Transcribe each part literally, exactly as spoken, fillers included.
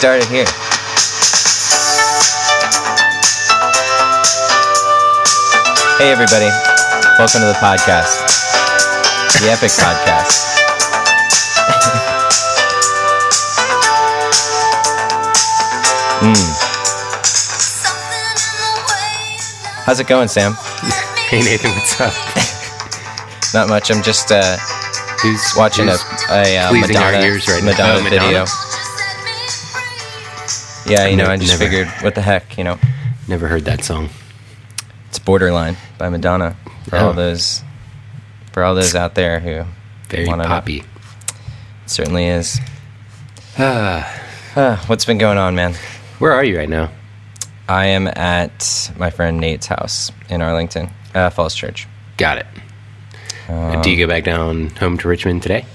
Started here. Hey everybody, welcome to the podcast, the Epic Podcast. mm. How's it going, Sam? Hey Nathan, what's up? Not much. I'm just uh, who's watching who's a, a uh, Madonna, right Madonna, oh, Madonna video. Yeah, you know, I just never, figured, what the heck, you know. Never heard that song. It's Borderline by Madonna. For oh. all those for all those out there who very poppy. It. It certainly is. Ah. Ah, what's been going on, man? Where are you right now? I am at my friend Nate's house in Arlington, uh, Falls Church. Got it. Um, Do you go back down home to Richmond today?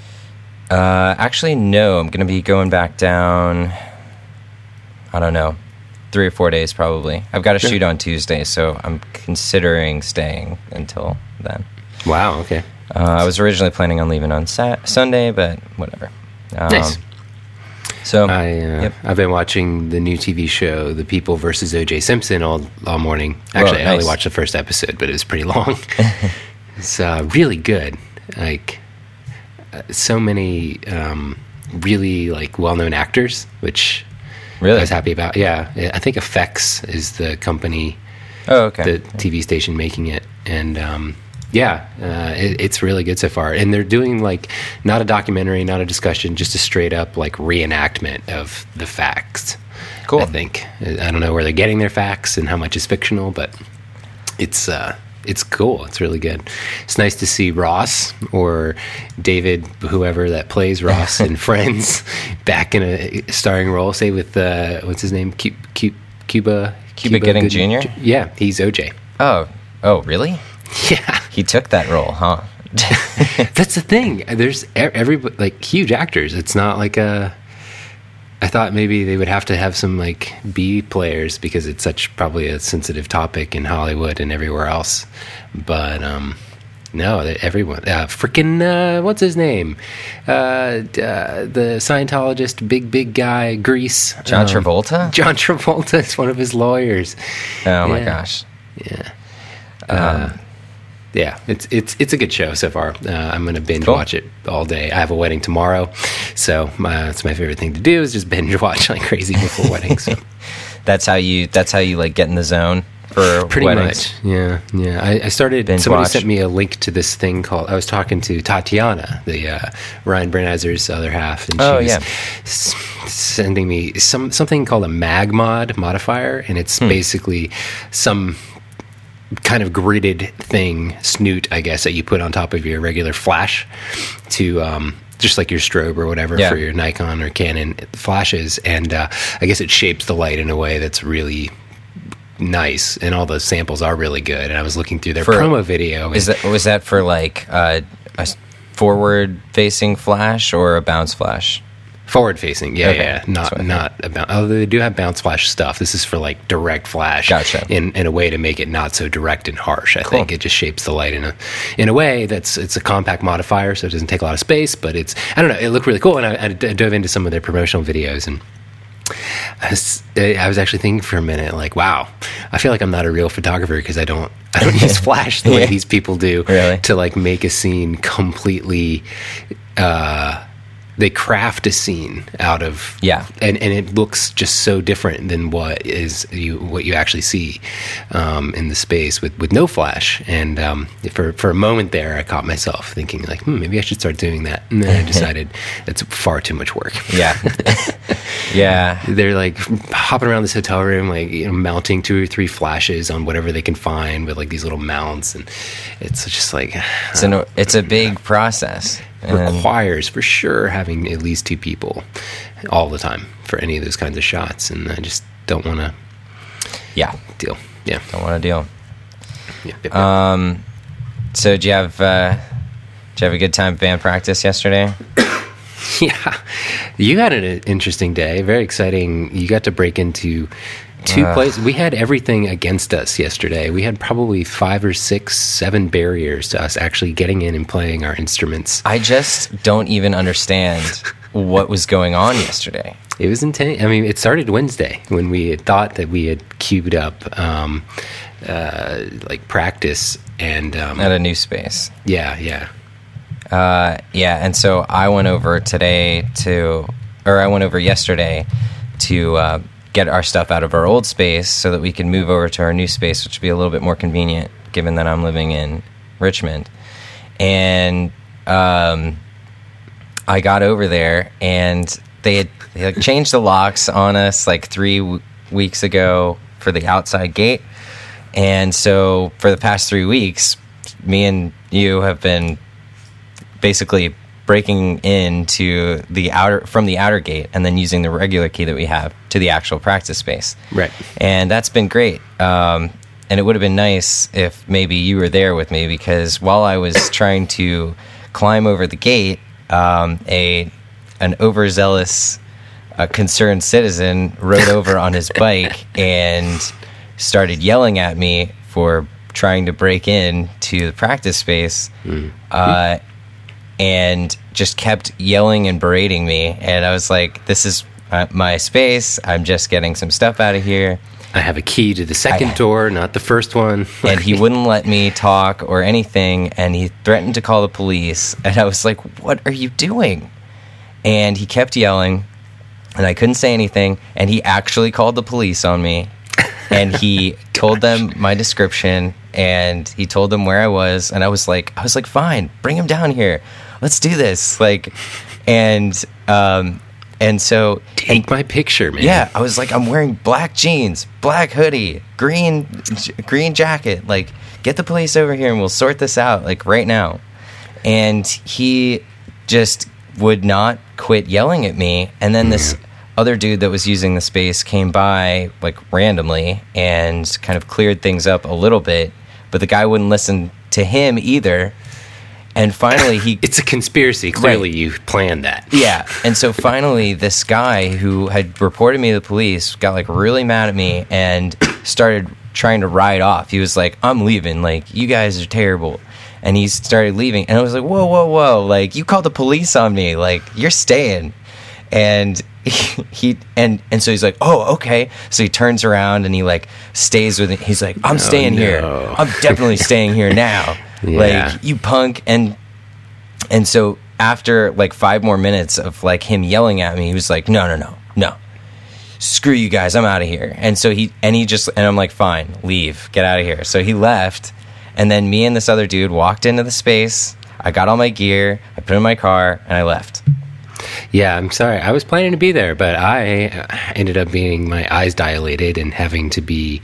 Uh, actually, no. I'm going to be going back down... I don't know, three or four days probably. I've got to shoot on Tuesday, so I'm considering staying until then. Wow, okay. Uh, I was originally planning on leaving on Sat- Sunday, but whatever. Um, nice. So I, uh, yep. I've been watching the new T V show, The People versus O J Simpson, all all morning. Actually, Whoa, nice. I only watched the first episode, but it was pretty long. It's uh, really good. Like, uh, so many um, really like well-known actors, which... Really? I was happy about. Yeah, I think F X is the company, oh, okay. the T V station making it, and um, yeah, uh, it, it's really good so far. And they're doing like not a documentary, not a discussion, just a straight up like reenactment of the facts. Cool. I think I don't know where they're getting their facts and how much is fictional, but it's uh, it's cool. It's really good. It's nice to see Ross or David, whoever that plays Ross in Friends, back in a starring role. Say with uh, what's his name, Cuba, Cuba, Cuba, Cuba Gooding Junior Yeah, he's O J. Oh, oh, really? Yeah, he took that role, huh? That's the thing. There's every like huge actors. It's not like a. I thought maybe they would have to have some like B players because it's such probably a sensitive topic in Hollywood and everywhere else. But um, no, everyone, uh, freaking, uh, what's his name? Uh, uh, the Scientologist, big, big guy, Grease. John um, Travolta? John Travolta is one of his lawyers. Oh my yeah. gosh. Yeah. Um, uh, Yeah, it's it's it's a good show so far. Uh, I'm going to binge cool. watch it all day. I have a wedding tomorrow, so my, it's my favorite thing to do is just binge watch like crazy before weddings. So. That's how you that's how you like get in the zone for pretty weddings. Much. Yeah, yeah. I, I started. Binge somebody watch. Sent me a link to this thing called. I was talking to Tatiana, the uh, Ryan Brennazer's other half, and she oh, was yeah. s- sending me some something called a MagMod modifier, and it's hmm. basically some. Kind of gridded thing, snoot, I guess, that you put on top of your regular flash to um, just like your strobe or whatever yeah. for your Nikon or Canon flashes. And uh, I guess it shapes the light in a way that's really nice. And all those samples are really good. And I was looking through their for, promo video. And, is that, was that for like uh, a forward facing flash or a bounce flash? Forward facing, yeah, okay. yeah, not not about. Although they do have bounce flash stuff. This is for like direct flash, gotcha. In in a way to make it not so direct and harsh. I cool. think it just shapes the light in a in a way that's it's a compact modifier, so it doesn't take a lot of space. But it's I don't know, it looked really cool, and I, I dove into some of their promotional videos, and I was I was actually thinking for a minute, like, wow, I feel like I'm not a real photographer because I don't I don't use flash the way yeah. these people do really? To like make a scene completely. Uh, They craft a scene out of yeah, and, and it looks just so different than what is you what you actually see um, in the space with, with no flash. And um, for for a moment there, I caught myself thinking like, hmm, maybe I should start doing that. And then I decided that's far too much work. Yeah, yeah. They're like hopping around this hotel room, like you know, mounting two or three flashes on whatever they can find with like these little mounts, and it's just like it's um, an, it's a big process. Requires for sure having at least two people all the time for any of those kinds of shots, and I just don't want to. Yeah, deal. Yeah, don't want to deal. Yeah, yep, yep. Um. So, did you have uh, did you have a good time band practice yesterday? Yeah, you had an interesting day. Very exciting. You got to break into two uh, places. We had everything against us yesterday. We had probably five or six, seven barriers to us actually getting in and playing our instruments. I just don't even understand what was going on yesterday. It was intense. I mean, it started Wednesday when we had thought that we had queued up um, uh, like practice and um, at a new space. Yeah, yeah, uh, yeah. And so I went over today to, or I went over yesterday to uh, get our stuff out of our old space so that we can move over to our new space, which would be a little bit more convenient, given that I'm living in Richmond. And um, I got over there and. They had they like changed the locks on us like three w- weeks ago for the outside gate. And so for the past three weeks, me and you have been basically breaking into the outer from the outer gate and then using the regular key that we have to the actual practice space. Right. And that's been great. Um, and it would have been nice if maybe you were there with me, because while I was trying to climb over the gate, um, a... an overzealous uh, concerned citizen rode over on his bike and started yelling at me for trying to break in to the practice space, mm. uh, and just kept yelling and berating me. And I was like, this is uh, my space. I'm just getting some stuff out of here. I have a key to the second I, door, not the first one. And he wouldn't let me talk or anything. And he threatened to call the police. And I was like, what are you doing? And he kept yelling, and I couldn't say anything, and he actually called the police on me, and he told them my description, and he told them where I was, and I was like, I was like, fine, bring him down here, let's do this, like, and, um, and so... Take and, my picture, man. Yeah, I was like, I'm wearing black jeans, black hoodie, green, j- green jacket, like, get the police over here, and we'll sort this out, like, right now. And he just... would not quit yelling at me. And then this other dude that was using the space came by like randomly and kind of cleared things up a little bit, but the guy wouldn't listen to him either. And finally he... It's a conspiracy. Clearly right. You planned that. Yeah. And so finally this guy who had reported me to the police got like really mad at me and started trying to ride off. He was like, I'm leaving. Like, you guys are terrible. And he started leaving. And I was like, whoa, whoa, whoa. Like, you called the police on me. Like, you're staying. And he, he and, and so he's like, oh, okay. So he turns around and he, like, stays with it. He's like, I'm oh, staying no. here. I'm definitely staying here now. Yeah. Like, you punk. And and so after, like, five more minutes of, like, him yelling at me, he was like, no, no, no, no. Screw you guys. I'm out of here. And so he, and he just, and I'm like, fine, leave. Get out of here. So he left. And then me and this other dude walked into the space. I got all my gear. I put it in my car, and I left. Yeah, I'm sorry. I was planning to be there, but I ended up being my eyes dilated and having to be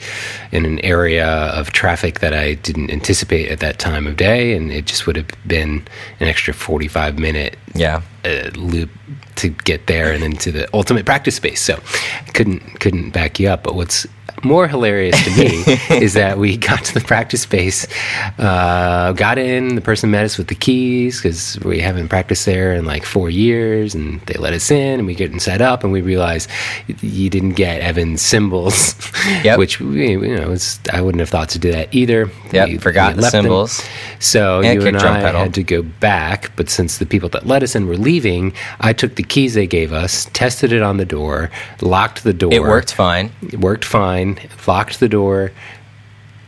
in an area of traffic that I didn't anticipate at that time of day, and it just would have been an extra forty-five minute yeah. uh, loop to get there and then to the ultimate practice space. So I couldn't couldn't back you up, but what's more hilarious to me is that we got to the practice space, uh, got in, the person met us with the keys because we haven't practiced there in like four years, and they let us in, and we get set up, and we realize you didn't get Evan's symbols, yep. which we, you know, was, I wouldn't have thought to do that either. Yeah, we forgot we the symbols. Them. So and you and I pedal. had to go back, but since the people that let us in were leaving, I took the keys they gave us, tested it on the door, locked the door. It worked fine. It worked fine. Locked the door,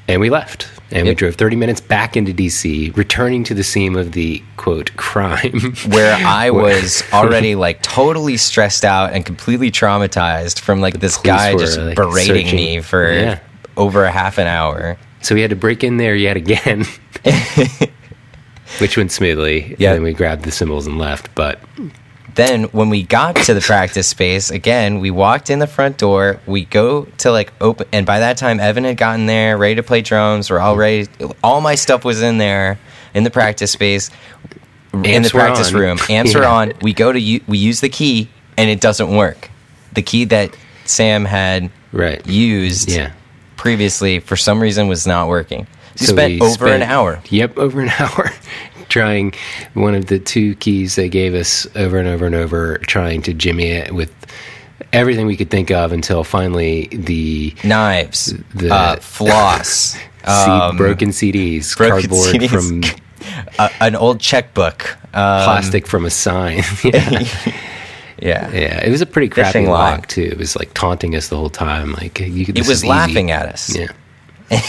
and we left. And yep. we drove thirty minutes back into D C, returning to the scene of the, quote, crime. Where I was already, like, totally stressed out and completely traumatized from, like, the this guy were, just like, berating searching. me for yeah. over a half an hour. So we had to break in there yet again, which went smoothly. Yep. And then we grabbed the symbols and left, but... Then when we got to the practice space, again, we walked in the front door, we go to like open, and by that time Evan had gotten there, ready to play drums, we're all ready, all my stuff was in there, in the practice space, amps in the practice on. room, amps yeah. are on, we go to, u- we use the key, and it doesn't work. The key that Sam had right. used yeah. previously, for some reason, was not working. We so spent we over spent, an hour. Yep, over an hour. Trying one of the two keys they gave us over and over and over, trying to jimmy it with everything we could think of until finally the knives, the uh, floss, um, broken C Ds, broken cardboard C Ds. From uh, an old checkbook, um, plastic from a sign. Yeah. Yeah. Yeah. It was a pretty crappy lock, too. It was like taunting us the whole time. Like you could. It was laughing easy. At us. Yeah.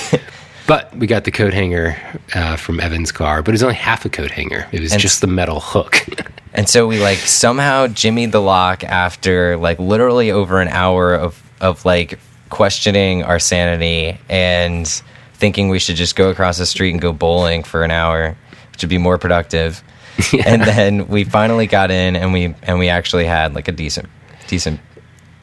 But we got the coat hanger uh, from Evan's car, but it was only half a coat hanger. It was and, just the metal hook. And so we like somehow jimmied the lock after like literally over an hour of, of like questioning our sanity and thinking we should just go across the street and go bowling for an hour, which would be more productive. Yeah. And then we finally got in and we and we actually had like a decent decent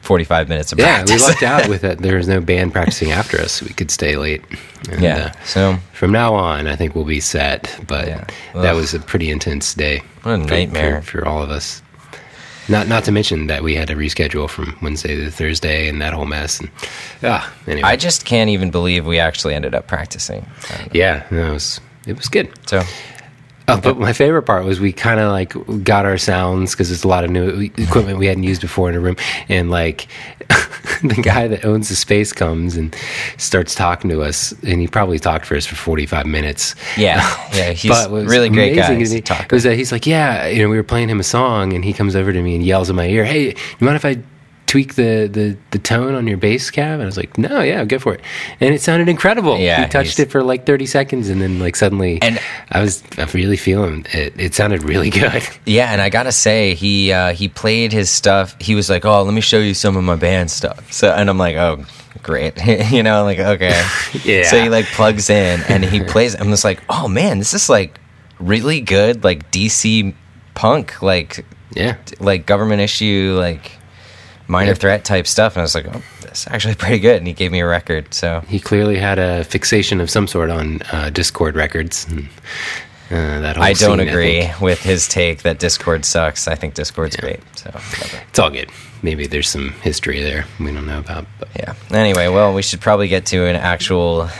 forty-five minutes of yeah, practice. Yeah, we lucked out with it. There was no band practicing after us. We could stay late. And, yeah. Uh, so from now on, I think we'll be set. But yeah. that was a pretty intense day. What a nightmare. For, for, for all of us. Not not to mention that we had to reschedule from Wednesday to Thursday and that whole mess. And, ah, anyway. I just can't even believe we actually ended up practicing. Yeah, no, it was, it was good. So... Oh, but my favorite part was we kind of like got our sounds because there's a lot of new equipment we hadn't used before in a room, and like the guy that owns the space comes and starts talking to us, and he probably talked for us for forty-five minutes. Yeah, yeah, he's but what was really great guy. He was that he's like, yeah, you know, we were playing him a song, and he comes over to me and yells in my ear, "Hey, you mind if I tweak the, the, the tone on your bass cab?" And I was like, "No, yeah, go for it." And it sounded incredible. Yeah, he touched it for like thirty seconds, and then like suddenly, and I was I really feeling it. It sounded really good. Yeah, and I gotta say, he uh, he played his stuff. He was like, "Oh, let me show you some of my band stuff." So, and I'm like, "Oh, great," you know, like okay. Yeah. So he like plugs in and he plays. I'm just like, "Oh man, this is like really good, like D C punk, like yeah, like Government Issue, like." Minor Threat type stuff, and I was like, "Oh, that's actually pretty good." And he gave me a record. So he clearly had a fixation of some sort on uh, Dischord Records. And, uh, that whole I don't scene, agree I with his take that Dischord sucks. I think Dischord's yeah. great. So whatever. It's all good. Maybe there's some history there we don't know about. But. Yeah. Anyway, well, we should probably get to an actual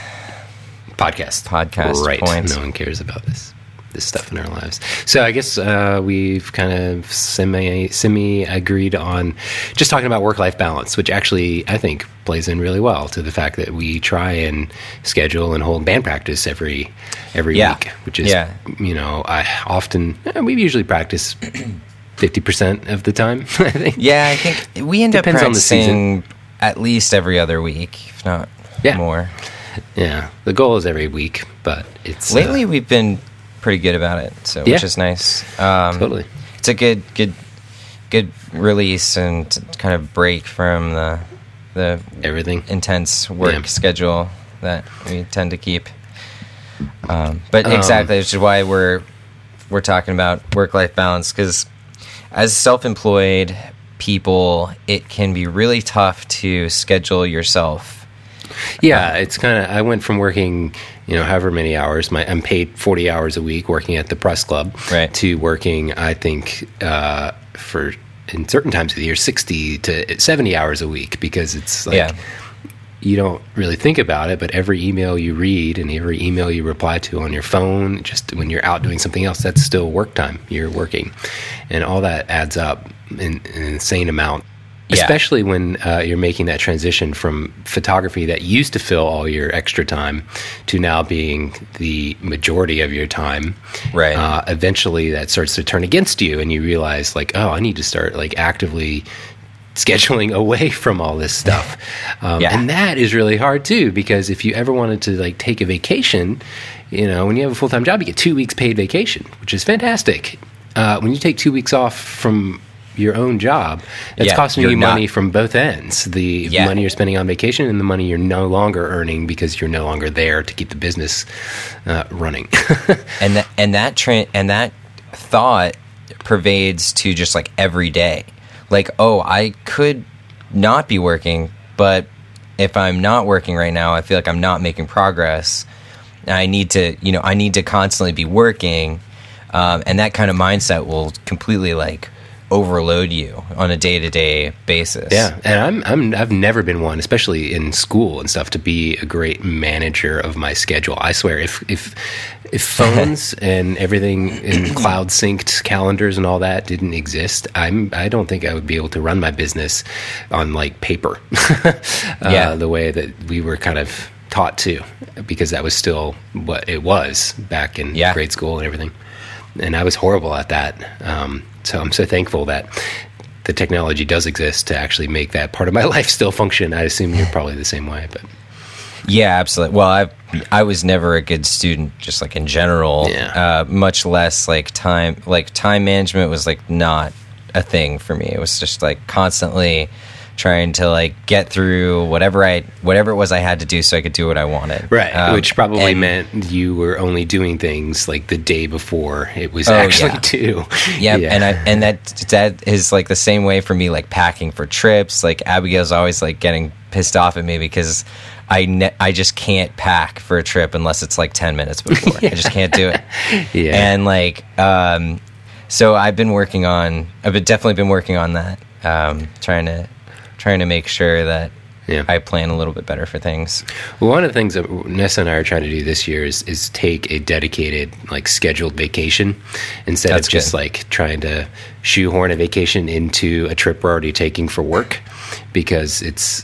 podcast. Podcast. Right. Point. No one cares about this. This stuff in our lives. So I guess uh, we've kind of semi semi agreed on just talking about work-life balance, which actually I think plays in really well to the fact that we try and schedule and hold band practice every every yeah. week, which is, yeah. you know, I often, we usually practice fifty percent of the time, I think. Yeah, I think we end Depends up practicing at least every other week, if not yeah. more. Yeah, the goal is every week, but it's... Lately uh, we've been... pretty good about it, so yeah. which is nice. Um, totally, it's a good, good, good release and kind of break from the the everything intense work yeah. schedule that we tend to keep. Um, but um, exactly, which is why we're we're talking about work-life balance, because as self-employed people, it can be really tough to schedule yourself. Yeah, it's kind of, I went from working, you know, however many hours, my, I'm paid forty hours a week working at the Press Club right. to working, I think, uh, for, in certain times of the year, sixty to seventy hours a week, because it's like, yeah. you don't really think about it, but every email you read and every email you reply to on your phone, just when you're out doing something else, that's still work time. You're working. And all that adds up in, in an insane amount. Yeah. Especially when uh, you're making that transition from photography that used to fill all your extra time to now being the majority of your time. Right. Uh, eventually that starts to turn against you and you realize like, oh, I need to start like actively scheduling away from all this stuff. Um, yeah. And that is really hard too, because if you ever wanted to like take a vacation, you know, when you have a full-time job, you get two weeks paid vacation, which is fantastic. Uh, when you take two weeks off from your own job, that's yeah, costing you money not, from both ends, the yeah. money you're spending on vacation and the money you're no longer earning because you're no longer there to keep the business uh, running. and, the, and, that tra- and that thought pervades to just like every day. Like, oh, I could not be working, but if I'm not working right now, I feel like I'm not making progress. I need to, you know, I need to constantly be working. Um, and that kind of mindset will completely like overload you on a day-to-day basis. Yeah, and I'm, I'm, I've never been one, especially in school and stuff, to be a great manager of my schedule. I swear, if if if phones and everything in cloud-synced calendars and all that didn't exist, I'm, I don't think I would be able to run my business on, like, paper. uh, yeah. The way that we were kind of taught to, because that was still what it was back in yeah. grade school and everything. And I was horrible at that. Um, so I'm so thankful that the technology does exist to actually make that part of my life still function. I assume you're probably the same way, but yeah, absolutely. Well, I I was never a good student, just like in general. Yeah. Uh, much less like time, like time management was like not a thing for me. It was just like constantly trying to like get through whatever I whatever it was I had to do so I could do what I wanted. Right, um, which probably and, meant you were only doing things like the day before it was oh, actually yeah. due. Yep. Yeah, and I and that that is like the same way for me, like packing for trips. Like Abigail's always like getting pissed off at me because I ne- I just can't pack for a trip unless it's like ten minutes before. yeah. I just can't do it. yeah, and like um, so I've been working on I've been definitely been working on that, um, trying to. trying to make sure that yeah. I plan a little bit better for things. Well, one of the things that Nessa and I are trying to do this year is, is take a dedicated, like, scheduled vacation instead That's of just, good. like, trying to shoehorn a vacation into a trip we're already taking for work, because it's...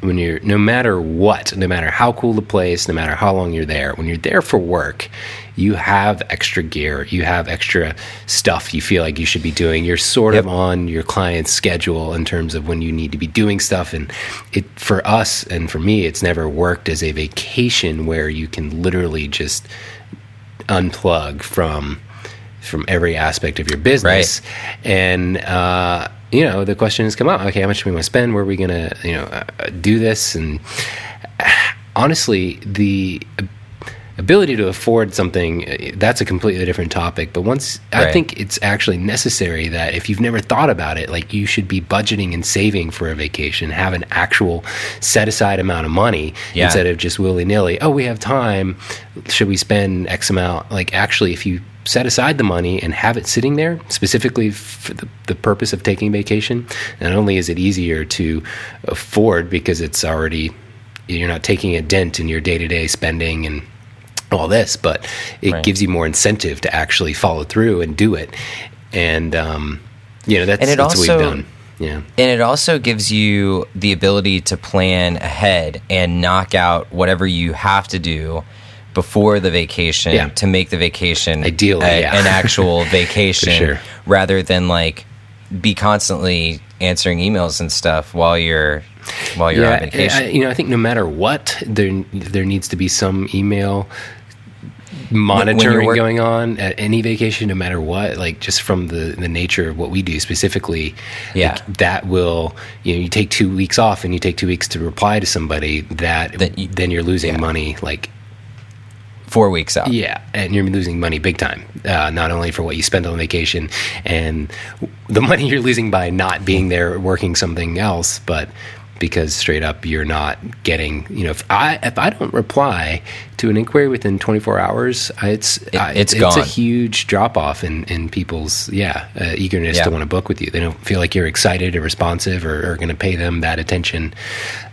When you're, no matter what, no matter how cool the place, no matter how long you're there, when you're there for work, you have extra gear, you have extra stuff you feel like you should be doing. You're sort yep. of on your client's schedule in terms of when you need to be doing stuff. And it, for us and for me, it's never worked as a vacation where you can literally just unplug from from every aspect of your business. Right. And, uh, you know, the question has come up, okay, how much do we want to spend? Where are we going to, you know, uh, do this? And honestly, the ability to afford something, that's a completely different topic. But once, right. I think it's actually necessary that if you've never thought about it, like you should be budgeting and saving for a vacation, have an actual set aside amount of money yeah. instead of just willy nilly. Oh, we have time. Should we spend X amount? Like actually, if you set aside the money and have it sitting there specifically for the, the purpose of taking vacation. Not only is it easier to afford because it's already, you're not taking a dent in your day-to-day spending and all this, but it right. gives you more incentive to actually follow through and do it. And, um, you know, that's, that's also, what we've done. Yeah. And it also gives you the ability to plan ahead and knock out whatever you have to do before the vacation yeah. to make the vacation ideally a, yeah. an actual vacation sure. rather than like be constantly answering emails and stuff while you're while you're yeah, on vacation. I, you know, I think no matter what, there there needs to be some email monitoring work- going on at any vacation, no matter what. Like just from the, the nature of what we do specifically, yeah, like that will you know you take two weeks off and you take two weeks to reply to somebody that, that you, then you're losing yeah. money like. Four weeks out. Yeah, and you're losing money big time, uh, not only for what you spend on vacation and the money you're losing by not being there working something else, but because straight up you're not getting, you know, if I if I don't reply to an inquiry within twenty-four hours, I, it's it, I, it's, it's gone. It's a huge drop-off in, in people's, yeah, uh, eagerness yeah. to want to book with you. They don't feel like you're excited or responsive or, or going to pay them that attention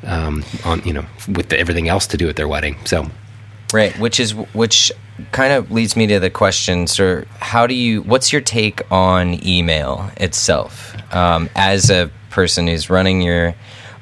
um, on, you know, with the, everything else to do at their wedding, so... Right, which is which kind of leads me to the question, sir. How do you? What's your take on email itself um, as a person who's running your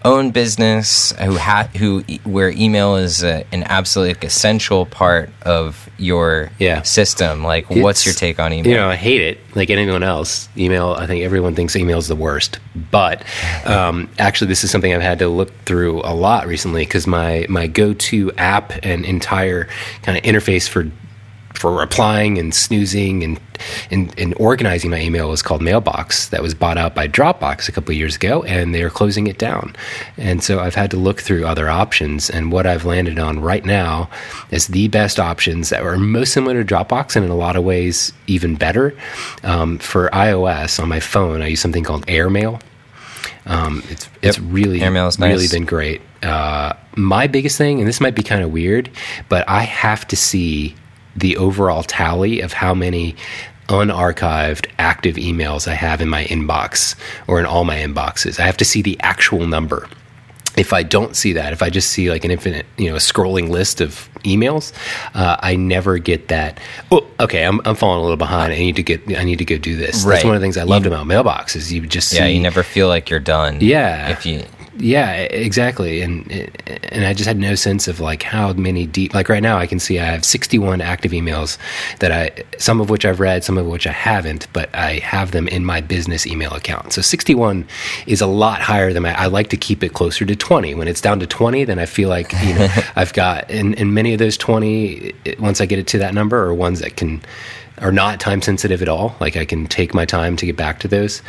own business, who ha- who where email is a, an absolutely like, essential part of your yeah. system? Like, it's, what's your take on email? You know, I hate it. Like anyone else, email. I think everyone thinks email is the worst. But um, actually, this is something I've had to look through a lot recently because my my go-to app and entire kind of interface for for replying and snoozing and, and and organizing my email was called Mailbox. That was bought out by Dropbox a couple of years ago, and they are closing it down. And so I've had to look through other options, and what I've landed on right now is the best options that are most similar to Dropbox and in a lot of ways even better. Um, for iOS, on my phone, I use something called AirMail. Um, it's yep. it's really, AirMail's nice. really been great. Uh, my biggest thing, and this might be kind of weird, but I have to see the overall tally of how many unarchived active emails I have in my inbox or in all my inboxes. I have to see the actual number. If I don't see that, if I just see like an infinite, you know, a scrolling list of emails, uh, I never get that. Oh, okay, I'm I'm falling a little behind. I need to get. I need to go do this. Right. That's one of the things I loved you, about Mailbox is you just see, yeah, you never feel like you're done. Yeah, if you Yeah, exactly. And and I just had no sense of like how many deep, like right now I can see I have sixty-one active emails that I, some of which I've read, some of which I haven't, but I have them in my business email account. So sixty-one is a lot higher than my, I like to keep it closer to twenty. When it's down to twenty, then I feel like, you know, I've got, and, and many of those twenty, once I get it to that number, are ones that can, are not time sensitive at all. Like I can take my time to get back to those.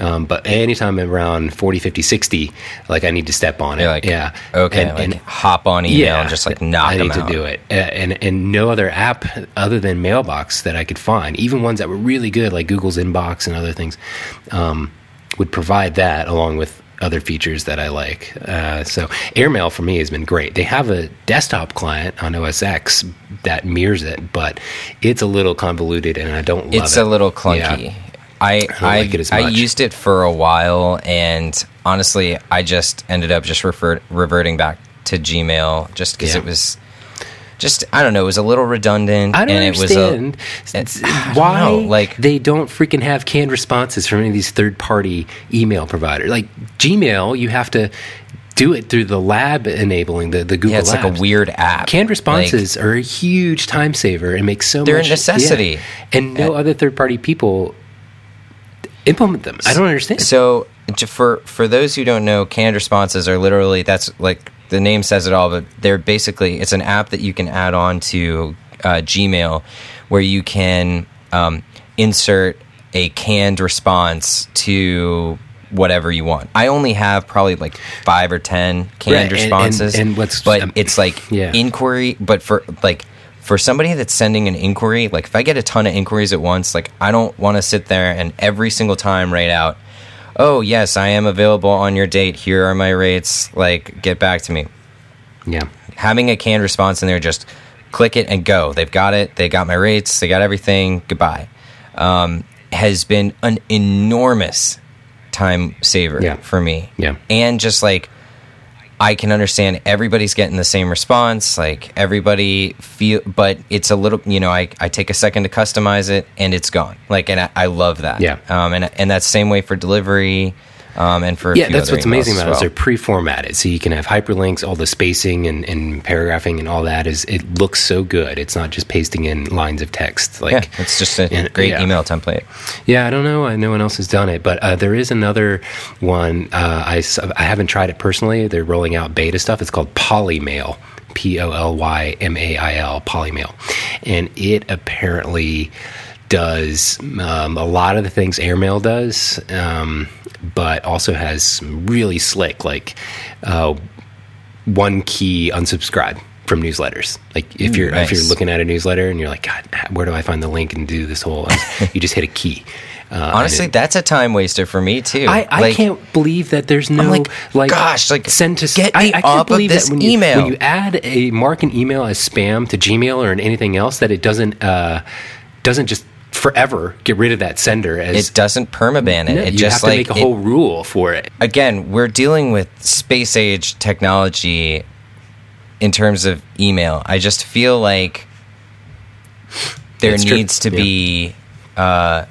Um, but anytime around forty, fifty, sixty, like I need to step on it. Like, yeah. Okay. And, like and hop on email yeah, and just like knock them out. I need to do it. And, and, and no other app other than Mailbox that I could find, even ones that were really good, like Google's Inbox and other things, um, would provide that along with other features that I like. Uh, so AirMail for me has been great. They have a desktop client on O S X that mirrors it, but it's a little convoluted and I don't love it's it. It's a little clunky. Yeah. I I, I, like it as much. I used it for a while, and honestly, I just ended up just refer, reverting back to Gmail just because yeah. it was just, I don't know, it was a little redundant. I don't and understand it was a, I why don't know, like, they don't freaking have canned responses from any of these third-party email providers. Like Gmail, you have to do it through the lab enabling, the, the Google Yeah, it's labs. Like a weird app. Canned responses like, are a huge time saver and make so they're much... They're a necessity. Yeah, and no uh, other third-party people implement them. I don't understand. So for for those who don't know, canned responses are literally, that's like... The name says it all, but they're basically, it's an app that you can add on to uh, Gmail where you can um, insert a canned response to whatever you want. I only have probably like five or ten canned right, responses, and, and, and what's, but um, it's like yeah. inquiry, but for like, for somebody that's sending an inquiry, like if I get a ton of inquiries at once, like I don't want to sit there and every single time write out, oh, yes, I am available on your date. Here are my rates. Like, get back to me. Yeah. Having a canned response in there, just click it and go. They've got it. They got my rates. They got everything. Goodbye. Um, has been an enormous time saver yeah. for me. Yeah. And just, like, I can understand everybody's getting the same response. Like, everybody feel, but it's a little, you know, I, I take a second to customize it, and it's gone. Like, and I, I love that. Yeah. Um, and and that's the same way for delivery um, and for a yeah, few that's other what's amazing about well. It. They're pre-formatted, so you can have hyperlinks, all the spacing and, and paragraphing and all that. Is It looks so good. It's not just pasting in lines of text. Like yeah, it's just a and, great yeah. email template. Yeah, I don't know. No one else has done it, but uh, there is another one. Uh, I, I haven't tried it personally. They're rolling out beta stuff. It's called Polymail. P O L Y M A I L, Polymail. And it apparently does um, a lot of the things AirMail does, um, but also has some really slick, like uh, one key unsubscribe from newsletters. Like if you're nice. If you're looking at a newsletter and you're like, God, where do I find the link and do this whole? You just hit a key. Uh, Honestly, it, that's a time waster for me too. I, I like, can't believe that there's no I'm like, like gosh, like send to get me I, I off of this when email. You, when you add a mark an email as spam to Gmail or anything else, that it doesn't uh, doesn't just forever get rid of that sender. As it doesn't permaban it. No, it you just have to like, make a it, whole rule for it. Again, we're dealing with space age technology in terms of email. I just feel like there it's needs true. to yeah. be. Uh,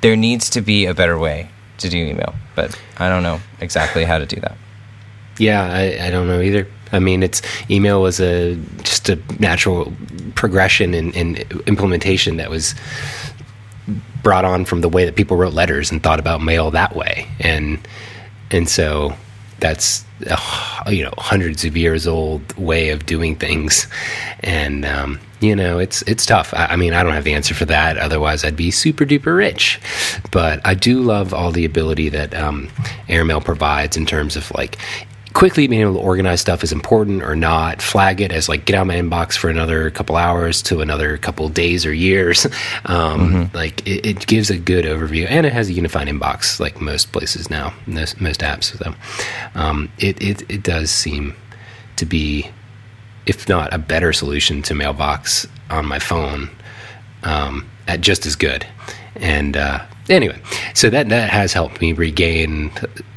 There needs to be a better way to do email, but I don't know exactly how to do that. Yeah, I, I don't know either. I mean, it's email was a just a natural progression and in, in implementation that was brought on from the way that people wrote letters and thought about mail that way, and and so that's you know hundreds of years old way of doing things, and. Um, You know, it's it's tough. I, I mean, I don't have the answer for that. Otherwise, I'd be super duper rich. But I do love all the ability that um, AirMail provides in terms of like quickly being able to organize stuff is important or not. Flag it as like get out of my inbox for another couple hours to another couple days or years. Um, mm-hmm. Like it, it gives a good overview, and it has a unified inbox like most places now, most, most apps. So um, it, it it does seem to be. If not a better solution to Mailbox on my phone, um, at just as good. And uh, anyway, so that that has helped me regain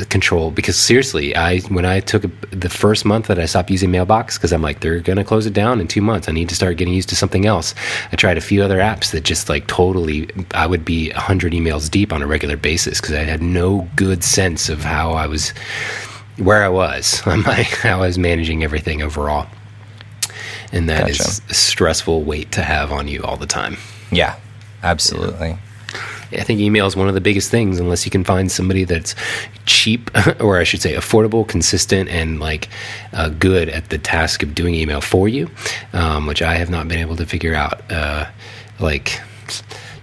control. Because seriously, I when I took a, the first month that I stopped using Mailbox, because I'm like, they're gonna close it down in two months. I need to start getting used to something else. I tried a few other apps that just like totally, I would be a hundred emails deep on a regular basis because I had no good sense of how I was. where I was on my how I was managing everything overall. And that gotcha. Is a stressful weight to have on you all the time. Yeah, absolutely. Yeah. I think email is one of the biggest things, unless you can find somebody that's cheap, or I should say affordable, consistent, and like uh, good at the task of doing email for you, um, which I have not been able to figure out. Uh, like,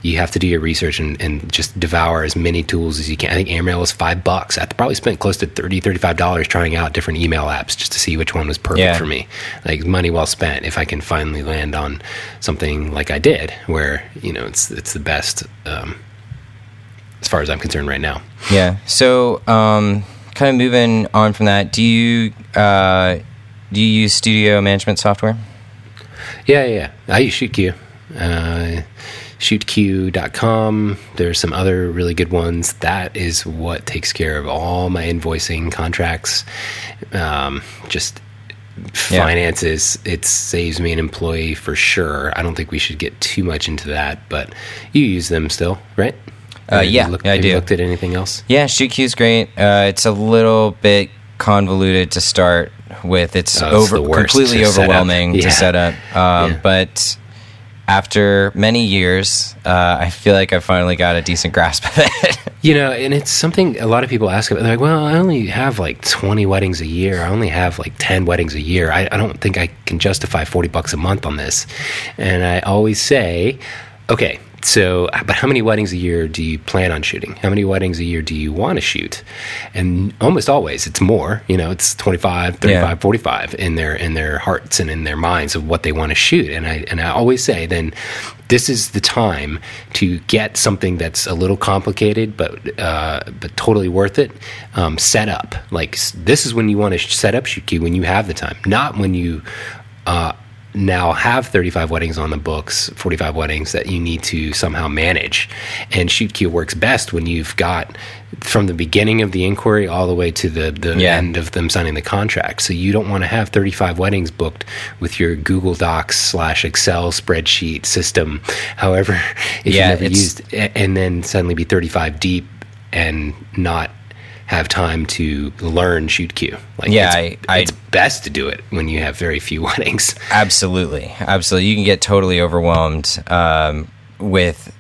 you have to do your research and, and just devour as many tools as you can. I think AirMail was five bucks. I probably spent close to thirty dollars, thirty-five dollars trying out different email apps just to see which one was perfect yeah. for me. Like, money well spent if I can finally land on something like I did, where, you know, it's it's the best um, as far as I'm concerned right now. Yeah. So, um, kind of moving on from that, do you uh, do you use studio management software? Yeah, yeah. yeah. I use ShootQ. Uh, shoot Q dot com. There's some other really good ones. That is what takes care of all my invoicing, contracts, um, just yeah. finances. It saves me an employee for sure. I don't think we should get too much into that, but you use them still, right? Uh, yeah, you looked, I have do. You looked at anything else? Yeah, ShootQ is great. Uh, it's a little bit convoluted to start with. It's, oh, it's over, completely to overwhelming set yeah. to set up, um, yeah. but... After many years, uh, I feel like I finally got a decent grasp of it. You know, and it's something a lot of people ask about. They're like, well, I only have like twenty weddings a year. I only have like ten weddings a year. I, I don't think I can justify forty bucks a month on this. And I always say, okay, so, but how many weddings a year do you plan on shooting? How many weddings a year do you want to shoot? And almost always it's more, you know, it's twenty-five, thirty-five, yeah. forty-five in their, in their hearts and in their minds of what they want to shoot. And I, and I always say, then this is the time to get something that's a little complicated, but, uh, but totally worth it. Um, set up, like, this is when you want to set up ShootQ, when you have the time, not when you, uh, now have thirty-five weddings on the books, forty-five weddings that you need to somehow manage. And ShootQ works best when you've got from the beginning of the inquiry all the way to the, the yeah. end of them signing the contract. So you don't want to have thirty-five weddings booked with your Google Docs slash Excel spreadsheet system. However, if yeah, you've never used and then suddenly be thirty-five deep and not have time to learn ShootQ. Like, yeah, it's, I, I, it's best to do it when you have very few weddings. Absolutely, absolutely. You can get totally overwhelmed um, with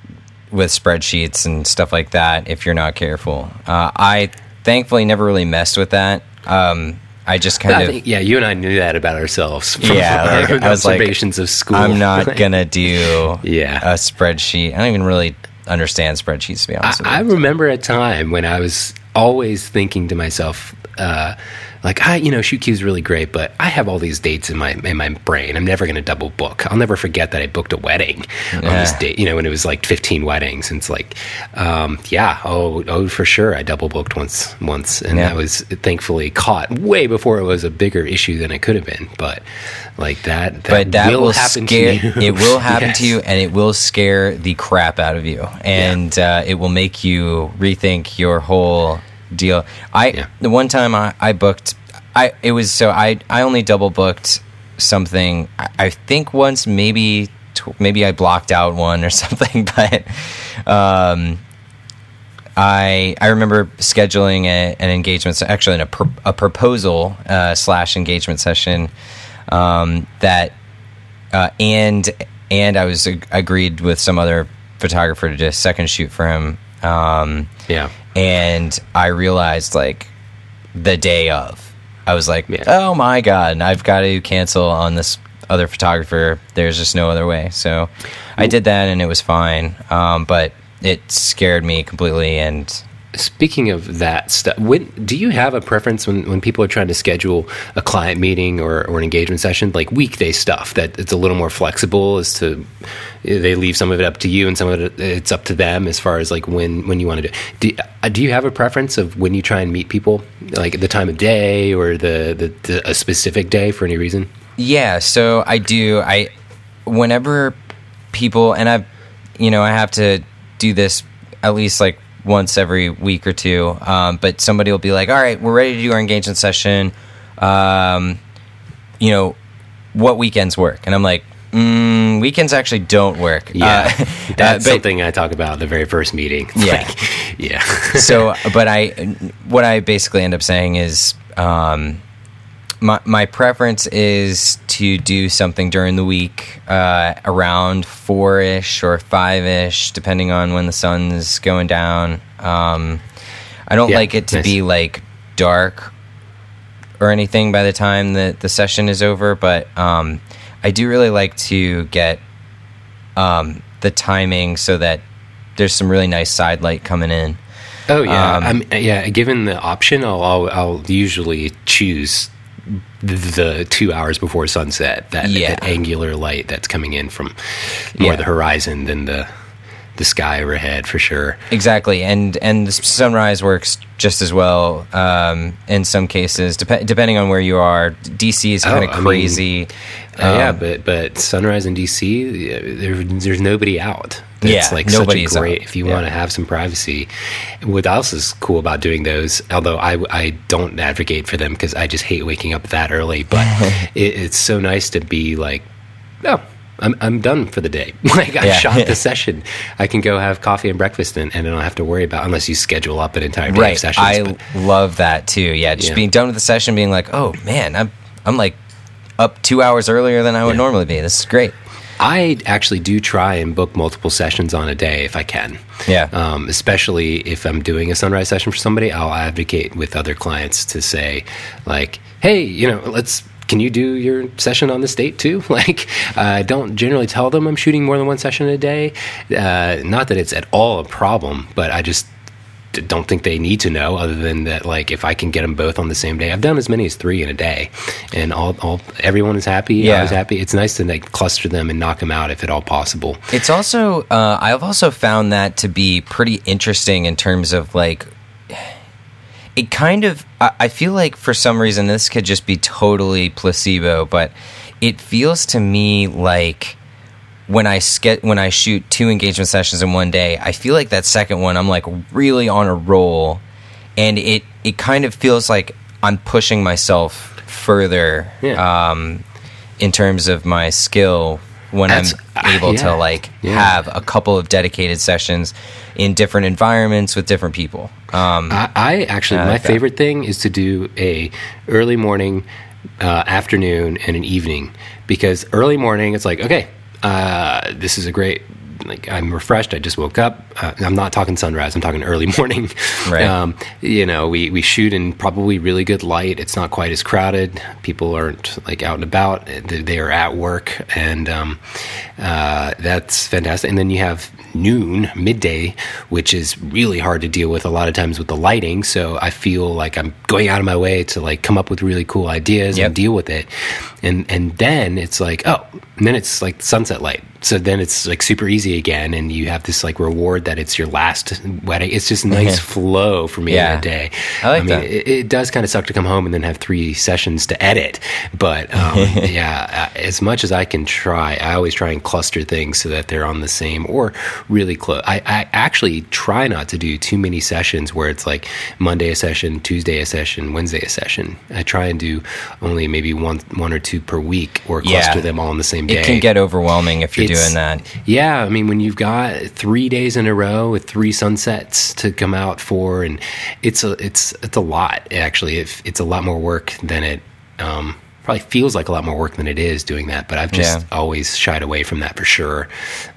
with spreadsheets and stuff like that if you're not careful. Uh, I thankfully never really messed with that. Um, I just kind I of think, yeah. You and I knew that about ourselves. From yeah, our like, observations I was like, of school. I'm not gonna do yeah. a spreadsheet. I don't even really understand spreadsheets, to be honest. I, with you. I remember a time when I was always thinking to myself, uh, like, I, you know, ShootQ is really great, but I have all these dates in my in my brain. I'm never going to double book. I'll never forget that I booked a wedding yeah. on this date, you know, when it was like fifteen weddings. And it's like, um, yeah, oh, oh, for sure, I double booked once, once, and yeah. I was thankfully caught way before it was a bigger issue than it could have been. But like that, that but that will, will happen scare, to you. It will happen yes. to you, and it will scare the crap out of you, and yeah. uh, it will make you rethink your whole deal. I yeah. the one time I, I booked, I it was so I I only double booked something. I, I think once, maybe tw- maybe I blocked out one or something. But um, I I remember scheduling a, an engagement, actually, in a pr- a proposal uh, slash engagement session um, that uh, and and I was ag- agreed with some other photographer to just second shoot for him. Um, yeah. And I realized, like, the day of, I was like, yeah. oh, my God, I've got to cancel on this other photographer. There's just no other way. So Ooh. I did that, and it was fine. Um, but it scared me completely. And speaking of that stuff, when do you have a preference when, when people are trying to schedule a client meeting or, or an engagement session, like weekday stuff that it's a little more flexible as to they leave some of it up to you and some of it it's up to them as far as like when, when you want to do do, do you have a preference of when you try and meet people, like the time of day or the, the, the a specific day for any reason? Yeah, so I do. I whenever people and I've you know I have to do this at least like once every week or two, um, but somebody will be like, all right, we're ready to do our engagement session. Um, you know, what weekends work? And I'm like, mm, weekends actually don't work. Yeah, uh, that's uh, but, something I talk about in the very first meeting. It's yeah. Like, yeah. So, but I, what I basically end up saying is, Um, my my preference is to do something during the week, uh, around four-ish or five-ish, depending on when the sun's going down. Um, I don't yeah, like it to nice. be, like, dark or anything by the time that the session is over, but um, I do really like to get um, the timing so that there's some really nice side light coming in. Oh yeah, um, I'm, yeah. Given the option, I'll, I'll I'll usually choose the two hours before sunset. That, yeah. that angular light that's coming in from more yeah. the horizon than the the sky overhead, for sure. Exactly, and and the sunrise works just as well um, in some cases, dep- depending on where you are. D C is kind of oh, crazy. Mean, um, uh, yeah, but but sunrise in D C, there, there's nobody out. It's yeah, like such a great, out. if you yeah. want to have some privacy. What else is cool about doing those, although I, I don't advocate for them because I just hate waking up that early, but it, it's so nice to be like, oh, I'm I'm done for the day. Like, I yeah. shot the session. I can go have coffee and breakfast, and, and I don't have to worry about, unless you schedule up an entire day right. of sessions. I but, love that too. Yeah, just yeah. being done with the session, being like, oh man, I'm I'm like up two hours earlier than I would yeah. normally be. This is great. I actually do try and book multiple sessions on a day if I can. Yeah. Um, especially if I'm doing a sunrise session for somebody, I'll advocate with other clients to say, like, hey, you know, let's, can you do your session on this date too? Like, I uh, don't generally tell them I'm shooting more than one session a day. Uh, not that it's at all a problem, but I just don't think they need to know, other than that, like, if I can get them both on the same day. I've done as many as three in a day, and all, all everyone is happy. Yeah. I was happy. It's nice to, like, cluster them and knock them out if at all possible. It's also, uh, I've also found that to be pretty interesting in terms of, like, it kind of, I, I feel like for some reason, this could just be totally placebo, but it feels to me like, when I ske- when I shoot two engagement sessions in one day, I feel like that second one, I'm like really on a roll, and it, it kind of feels like I'm pushing myself further yeah. um, in terms of my skill when That's, I'm able uh, yeah. to like yeah. have a couple of dedicated sessions in different environments with different people. Um, I, I actually, uh, my okay. favorite thing is to do a early morning, uh, afternoon, and an evening, because early morning it's like, okay, Uh, this is a great, like, I'm refreshed. I just woke up. Uh, I'm not talking sunrise. I'm talking early morning. Right. Um, you know, we, we shoot in probably really good light. It's not quite as crowded. People aren't, like, out and about. They are at work. And um, uh, that's fantastic. And then you have noon, midday, which is really hard to deal with a lot of times with the lighting. So I feel like I'm going out of my way to, like, come up with really cool ideas yep. and deal with it. And and then it's like, oh, and then it's like sunset light. So then it's like super easy again, and you have this like reward that it's your last wedding. It's just nice flow for me yeah. that day. I like I mean, that. It, it does kind of suck to come home and then have three sessions to edit. But um, yeah, as much as I can try, I always try and cluster things so that they're on the same or really close. I, I actually try not to do too many sessions where it's like Monday a session, Tuesday a session, Wednesday a session. I try and do only maybe one, one or two per week, or cluster yeah. them all on the same day. It can get overwhelming if you're it's, doing that. Yeah, I mean, when you've got three days in a row with three sunsets to come out for, and it's a it's it's a lot actually. It, it's a lot more work than it um, probably feels like a lot more work than it is doing that. But I've just yeah. always shied away from that for sure.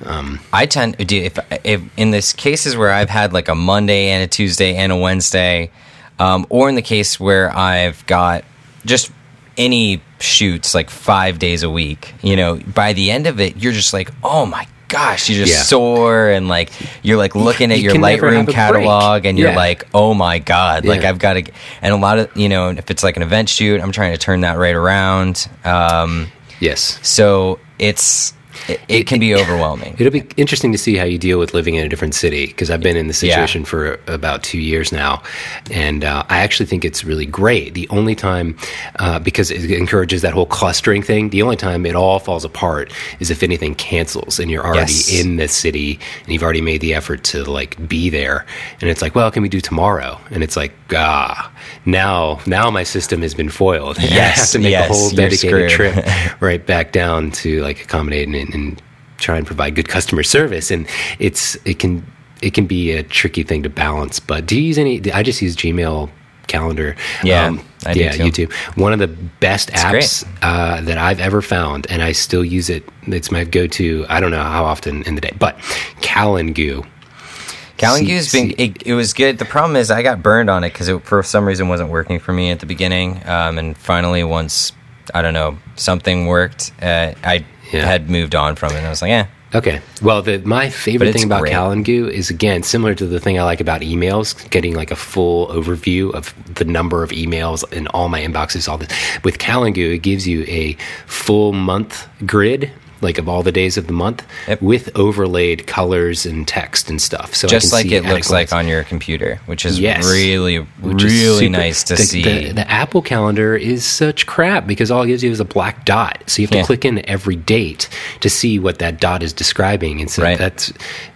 Um, I tend to do if, if in this cases where I've had like a Monday and a Tuesday and a Wednesday, um, or in the case where I've got just any shoots like five days a week, you know, by the end of it, you're just like, oh my gosh, you're just yeah. sore, and like you're like looking at you your Lightroom catalog, break. and yeah. you're like, oh my god, yeah. like I've got to. And a lot of, you know, if it's like an event shoot, I'm trying to turn that right around. Um, yes, so it's it, it, it can be overwhelming. It'll be interesting to see how you deal with living in a different city, because I've been in this situation yeah. for about two years now, and uh, I actually think it's really great. The only time, uh, because it encourages that whole clustering thing, the only time it all falls apart is if anything cancels and you're already yes. in the city and you've already made the effort to like be there, and it's like, well, can we do tomorrow? And it's like, ah, now now my system has been foiled. Yes, I have to make yes, a whole dedicated trip right back down to like accommodate and and try and provide good customer service, and it's it can it can be a tricky thing to balance. But do you use any? I just use Gmail calendar. Yeah, um, I do yeah, too. YouTube. One of the best it's apps uh, that I've ever found, and I still use it. It's my go-to. I don't know how often in the day, but Calangoo. Calangoo's been it, it was good. The problem is I got burned on it because it for some reason wasn't working for me at the beginning, um, and finally once I don't know something worked, uh, I yeah. had moved on from it. And I was like, eh. Okay. Well, the, my favorite thing about great. Calangoo is, again, similar to the thing I like about emails, getting like a full overview of the number of emails in all my inboxes. All this. With Calangoo, it gives you a full month grid, like of all the days of the month, yep. with overlaid colors and text and stuff. So just like it looks like on your computer, which is yes. really, which really is nice to the, see. The, the Apple calendar is such crap because all it gives you is a black dot. So you have to yeah. click in every date to see what that dot is describing. And so right. that's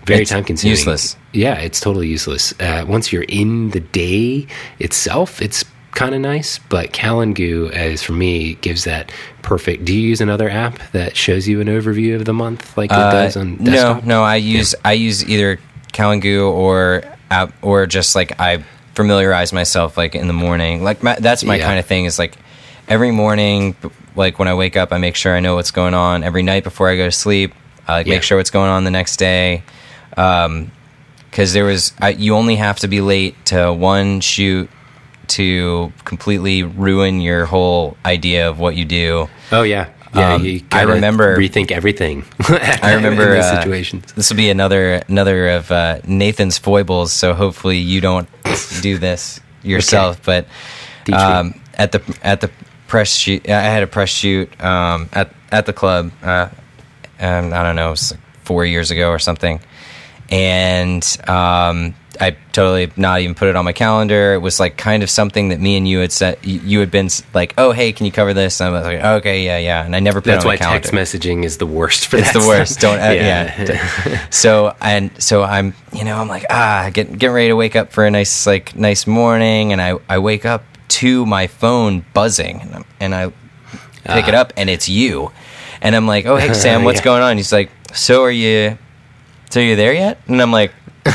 very it's time consuming. Useless. Yeah, it's totally useless. Uh, once you're in the day itself, it's kind of nice, but Calangoo, as for me, gives that perfect. Do you use another app that shows you an overview of the month like uh, it does on desktop? No, no, I use yeah. I use either Calangoo or app or just like I familiarize myself like in the morning. Like my, that's my yeah. kind of thing is like every morning, like when I wake up, I make sure I know what's going on. Every night before I go to sleep, I like yeah. make sure what's going on the next day. Um, because there was I, you only have to be late to one shoot to completely ruin your whole idea of what you do. Oh yeah, yeah. Um, you I remember rethink everything. I remember in those uh, situations. This will be another another of uh, Nathan's foibles. So hopefully you don't do this yourself. Okay. But um, at the at the press shoot, I had a press shoot um, at at the club. Uh, um, I don't know, it was like four years ago or something, and. Um, I totally not even put it on my calendar. It was like kind of something that me and you had said. You had been like, "Oh, hey, can you cover this?" And I was like, oh, "Okay, yeah, yeah." And I never put That's it on my calendar. That's why text messaging is the worst for it's that. It's the worst. Stuff. Don't. Uh, yeah. yeah. So and so I'm, you know, I'm like, ah, getting getting ready to wake up for a nice like nice morning, and I, I wake up to my phone buzzing, and, I'm, and I pick uh, it up, and it's you, and I'm like, "Oh, hey, Sam, what's yeah. going on?" And he's like, "So are you? So are you there yet?" And I'm like.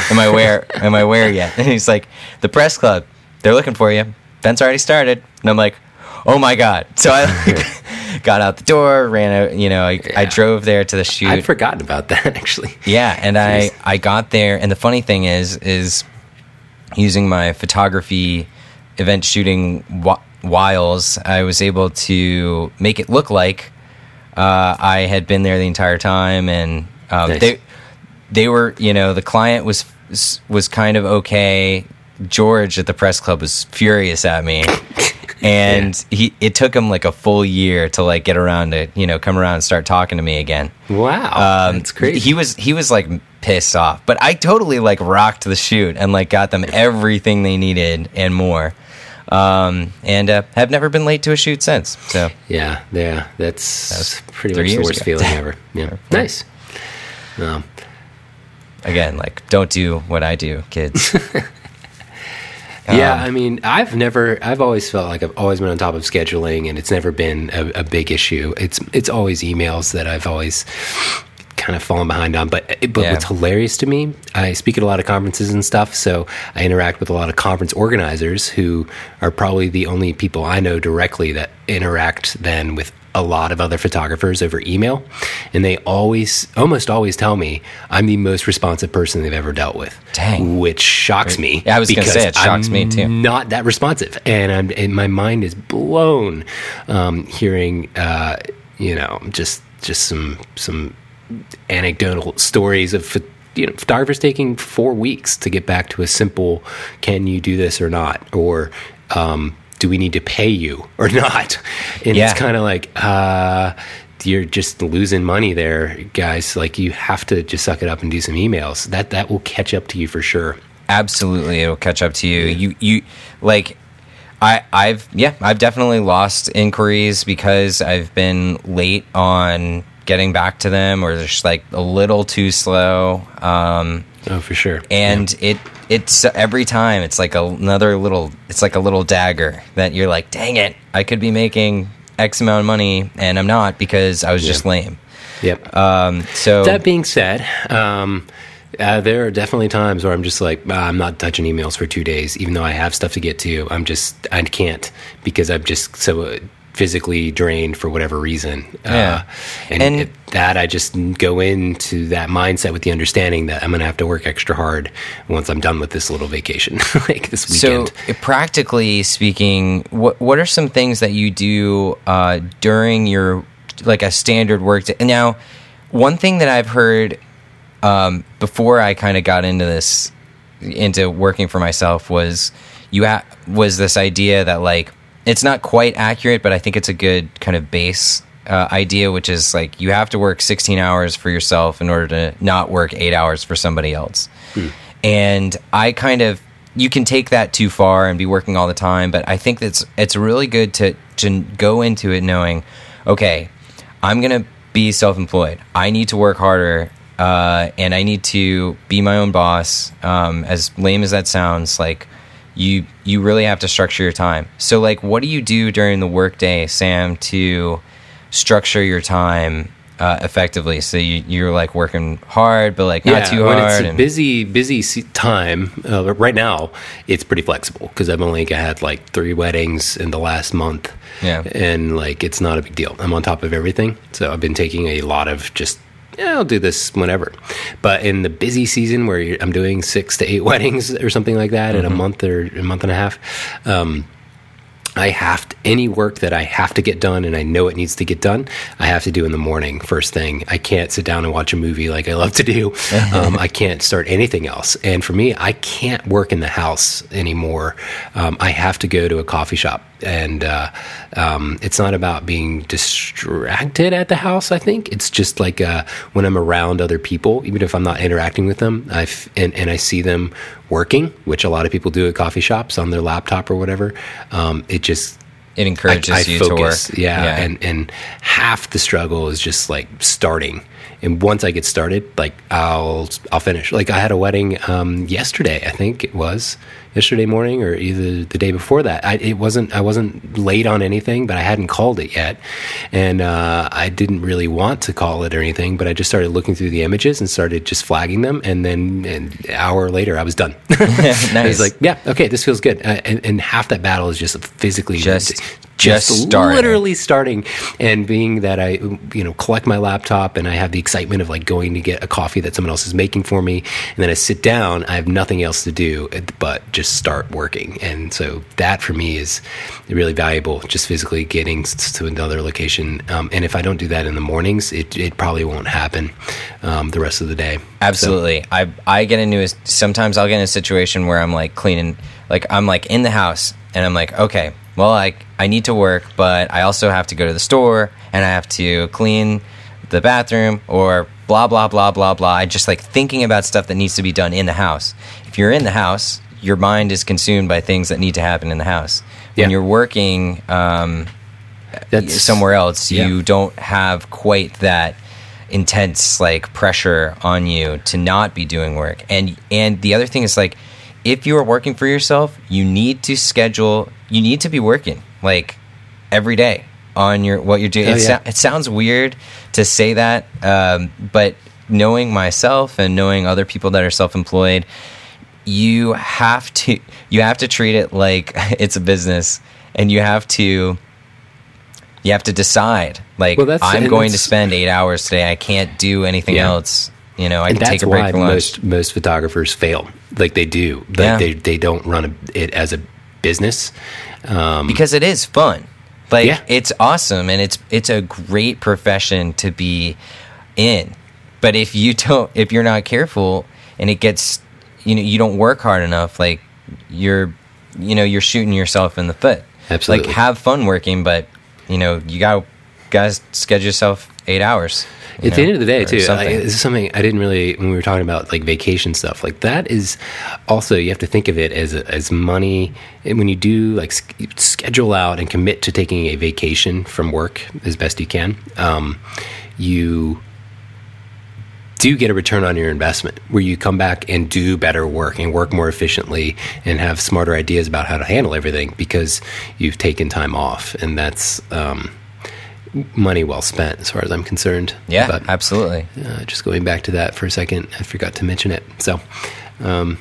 am I where? Am I where yet? And he's like, the press club. They're looking for you. Event's already started. And I'm like, oh my god! So I like, got out the door, ran out. You know, I, yeah. I drove there to the shoot. I'd forgotten about that actually. Yeah, and Jeez. I I got there, and the funny thing is, is using my photography event shooting w- wiles, I was able to make it look like uh, I had been there the entire time, and um, nice. they. They were, you know, the client was was kind of okay. George at the press club was furious at me, and yeah. he it took him like a full year to like get around to you know come around and start talking to me again. Wow, um, that's crazy. He was he was like pissed off, but I totally like rocked the shoot and like got them everything they needed and more. Um, and uh, have never been late to a shoot since. So yeah, yeah, that's that was pretty much the worst ago. feeling ever. Yeah, nice. Um, Again, like, don't do what I do, kids. um, yeah, I mean, I've never, I've always felt like I've always been on top of scheduling, and it's never been a, a big issue. It's it's always emails that I've always kind of fallen behind on. But but yeah. what's hilarious to me, I speak at a lot of conferences and stuff, so I interact with a lot of conference organizers who are probably the only people I know directly that interact then with a lot of other photographers over email, and they always, almost always tell me I'm the most responsive person they've ever dealt with. Dang. Which shocks me. Yeah, I was going to say it shocks I'm me too. Not that responsive, and I'm and my mind is blown um, hearing uh, you know just just some some anecdotal stories of you know photographers taking four weeks to get back to a simple "Can you do this or not?" or um, do we need to pay you or not? And yeah. it's kind of like, uh, you're just losing money there, guys. Like, you have to just suck it up and do some emails. That that will catch up to you for sure. Absolutely, it will catch up to you. You you like, I I've yeah, I've definitely lost inquiries because I've been late on getting back to them, or just like a little too slow. Um, oh, for sure. And yeah. it. It's every time it's like another little, it's like a little dagger that you're like, dang it, I could be making X amount of money and I'm not because I was yep. just lame. Yep. Um, so that being said, um, Uh, there are definitely times where I'm just like, ah, I'm not touching emails for two days, even though I have stuff to get to. I'm just, I can't, because I'm just so physically drained for whatever reason. Yeah. Uh, and and it, that I just go into that mindset with the understanding that I'm going to have to work extra hard once I'm done with this little vacation, like this weekend. So practically speaking, what what are some things that you do uh, during your, like a standard work day? Now, one thing that I've heard um, before I kind of got into this, into working for myself was you ha- was this idea that like, it's not quite accurate, but I think it's a good kind of base uh, idea, which is like you have to work sixteen hours for yourself in order to not work eight hours for somebody else. Mm. And I kind of, you can take that too far and be working all the time, but I think that's, it's really good to, to go into it knowing, okay, I'm going to be self-employed. I need to work harder. Uh, and I need to be my own boss. Um, as lame as that sounds, like, You you really have to structure your time. So, like, what do you do during the workday, Sam, to structure your time uh, effectively? So you, you're like working hard, but like not yeah, too hard. When it's a and- busy busy time. Uh, right now, it's pretty flexible because I've only had like three weddings in the last month. Yeah, and like it's not a big deal. I'm on top of everything, so I've been taking a lot of just. Yeah, I'll do this whenever. But in the busy season where you're, I'm doing six to eight weddings or something like that mm-hmm. in a month or a month and a half, um, I have to, any work that I have to get done and I know it needs to get done, I have to do in the morning first thing. I can't sit down and watch a movie like I love to do. Um, I can't start anything else. And for me, I can't work in the house anymore. Um, I have to go to a coffee shop. And uh, um, it's not about being distracted at the house, I think. It's just like uh, when I'm around other people, even if I'm not interacting with them, I've, and, and I see them working, which a lot of people do at coffee shops on their laptop or whatever, um, it just... It encourages I, I you focus, to work. Yeah, yeah. And, and half the struggle is just like starting. And once I get started, like I'll I'll finish. Like I had a wedding um, yesterday, I think it was yesterday morning, or either the day before that. I, it wasn't. I wasn't late on anything, but I hadn't called it yet, and uh, I didn't really want to call it or anything. But I just started looking through the images and started just flagging them, and then an hour later, I was done. Nice. I was like, yeah, okay, this feels good. Uh, and, and half that battle is just physically just. Just, just starting. Literally starting, and being that I, you know, collect my laptop and I have the excitement of like going to get a coffee that someone else is making for me, and then I sit down. I have nothing else to do but just start working, and so that for me is really valuable. Just physically getting to another location, um, and if I don't do that in the mornings, it it probably won't happen um, the rest of the day. Absolutely, so. I I get into a, sometimes I'll get in a situation where I'm like cleaning, like I'm like in the house, and I'm like, okay. Well, I, I need to work, but I also have to go to the store, and I have to clean the bathroom, or blah, blah, blah, blah, blah. I just like thinking about stuff that needs to be done in the house. If you're in the house, your mind is consumed by things that need to happen in the house. When yeah. you're working um, That's, somewhere else, you yeah. don't have quite that intense like pressure on you to not be doing work. And and the other thing is like, if you are working for yourself, you need to schedule. You need to be working like every day on your what you're doing. Oh, it, yeah. so, it sounds weird to say that, um, but knowing myself and knowing other people that are self-employed, you have to you have to treat it like it's a business, and you have to you have to decide like well, I'm going to spend eight hours today. I can't do anything yeah. else. You know, I and can take a break for lunch. Most, most photographers fail. Like they do. Like yeah. they, they don't run a, it as a business. Um, because it is fun. Like yeah. it's awesome. And it's, it's a great profession to be in. But if you don't, if you're not careful and it gets, you know, you don't work hard enough, like you're, you know, you're shooting yourself in the foot. Absolutely. Like have fun working, but you know, you got, guys schedule yourself eight hours. At know, the end of the day, too, something. I, this is something I didn't really, when we were talking about like vacation stuff, like that is also, you have to think of it as as money. And when you do like schedule out and commit to taking a vacation from work as best you can, um, you do get a return on your investment where you come back and do better work and work more efficiently and have smarter ideas about how to handle everything because you've taken time off. And that's, um, money well spent as far as I'm concerned. Yeah, but, absolutely. Uh, just going back to that for a second, I forgot to mention it. So, um,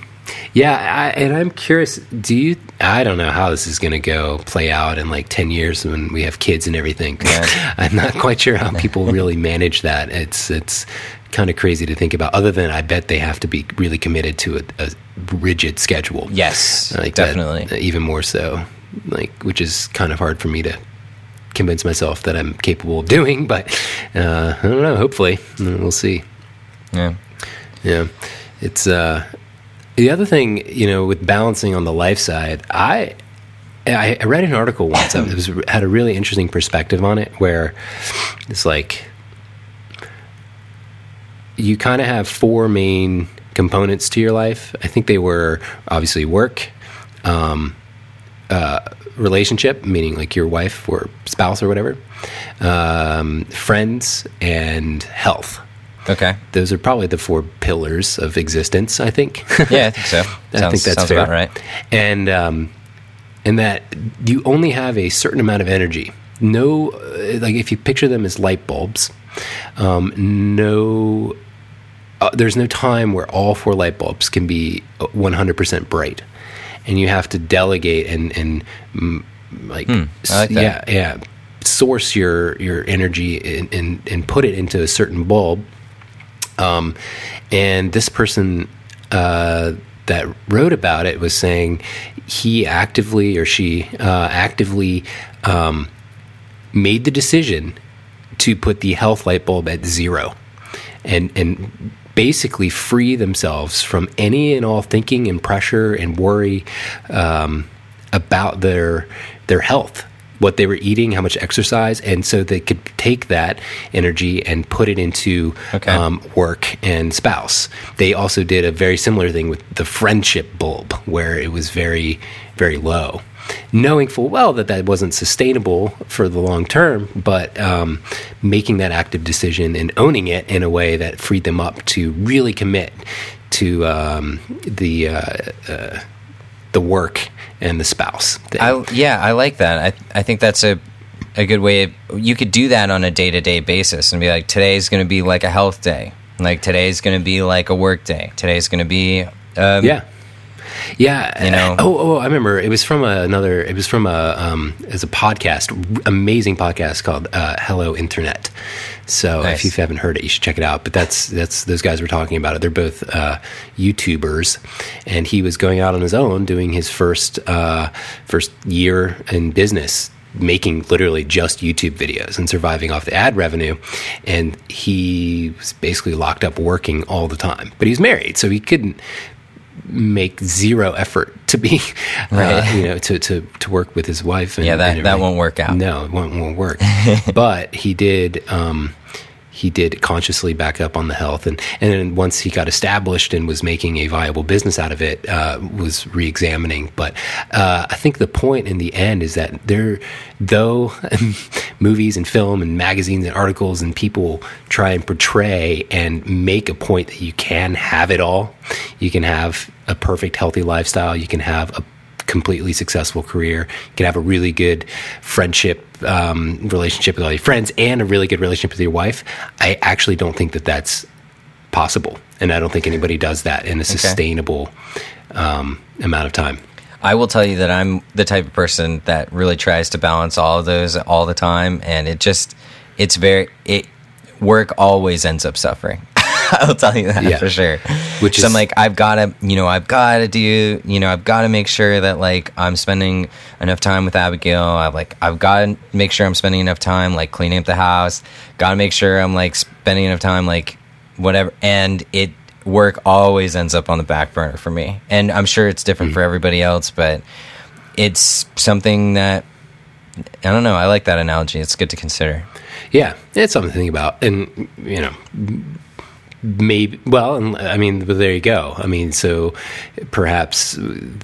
yeah, I, and I'm curious, do you, I don't know how this is going to go play out in like ten years when we have kids and everything. Yeah. I'm not quite sure how people really manage that. It's, it's kind of crazy to think about, other than I bet they have to be really committed to a, a rigid schedule. Yes, like definitely. That, even more so, like, which is kind of hard for me to convince myself that I'm capable of doing, but uh, I don't know. Hopefully, we'll see. Yeah, yeah. It's uh, the other thing, you know, with balancing on the life side. I I read an article once that was, had a really interesting perspective on it, where it's like you kind of have four main components to your life. I think they were obviously work, um, uh, relationship, meaning like your wife or spouse or whatever, um, friends, and health. Okay. Those are probably the four pillars of existence, I think. Yeah, I think so. I sounds, think that's sounds fair. About right. And, um, and that you only have a certain amount of energy. No, like if you picture them as light bulbs, um, no, uh, there's no time where all four light bulbs can be one hundred percent bright. And you have to delegate and, and like, hmm, I like that. yeah, yeah, source your, your energy and, and, and put it into a certain bulb. Um, and this person uh, that wrote about it was saying he actively or she uh, actively um, made the decision to put the health light bulb at zero and, and basically free themselves from any and all thinking and pressure and worry um, about their their health, what they were eating, how much exercise, and so they could take that energy and put it into okay. um, work and spouse. They also did a very similar thing with the friendship bulb, where it was very, very low, knowing full well that that wasn't sustainable for the long term, but um, making that active decision and owning it in a way that freed them up to really commit to um, the uh, uh, the work and the spouse thing. I, yeah, I like that. I I think that's a a good way. Of, you could do that on a day to day basis and be like, today's going to be like a health day. Like today's going to be like a work day. Today's going to be um, yeah. Yeah, you know. Oh, oh, I remember. It was from another. It was from a um, as a podcast, amazing podcast called uh, Hello Internet. So nice. If you haven't heard it, you should check it out. But that's that's those guys were talking about it. They're both uh, YouTubers, and he was going out on his own doing his first uh, first year in business, making literally just YouTube videos and surviving off the ad revenue. And he was basically locked up working all the time. But he's married, so he couldn't make zero effort to be, right. uh, you know, to, to, to work with his wife. And, yeah, that, and that won't work out. No, it won't, won't work. But he did, um, he did consciously back up on the health. And, and then once he got established and was making a viable business out of it, uh, was reexamining. But uh, I think the point in the end is that there, though movies and film and magazines and articles and people try and portray and make a point that you can have it all, you can have a perfect healthy lifestyle, you can have a completely successful career, you can have a really good friendship um, relationship with all your friends and a really good relationship with your wife. I actually don't think that that's possible, and I don't think anybody does that in a sustainable um, amount of time. I will tell you that I'm the type of person that really tries to balance all of those all the time, and it just it's very it work always ends up suffering. I'll tell you that yeah. for sure. Which so is, I'm like, I've got to, you know, I've got to do, you know, I've got to make sure that like I'm spending enough time with Abigail. I've like, I've got to make sure I'm spending enough time like cleaning up the house. Got to make sure I'm like spending enough time like whatever. And it work always ends up on the back burner for me. And I'm sure it's different mm-hmm. for everybody else, but it's something that I don't know. I like that analogy. It's good to consider. Yeah, it's something to think about, and you know. Maybe, well, I mean, well, there you go. I mean, so perhaps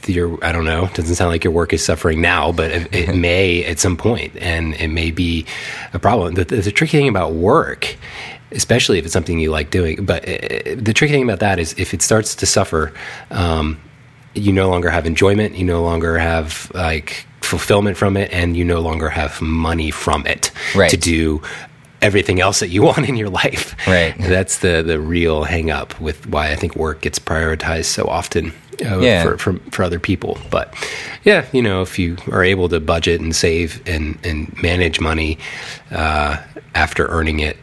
your, I don't know, doesn't sound like your work is suffering now, but it, it may at some point, and it may be a problem. The, the, the tricky thing about work, especially if it's something you like doing, but it, the tricky thing about that is if it starts to suffer, um, you no longer have enjoyment, you no longer have like fulfillment from it, and you no longer have money from it right. to do everything else that you want in your life. Right. That's the the real hang up with why I think work gets prioritized so often uh, yeah. for, for for other people. But yeah, you know, if you are able to budget and save and, and manage money uh, after earning it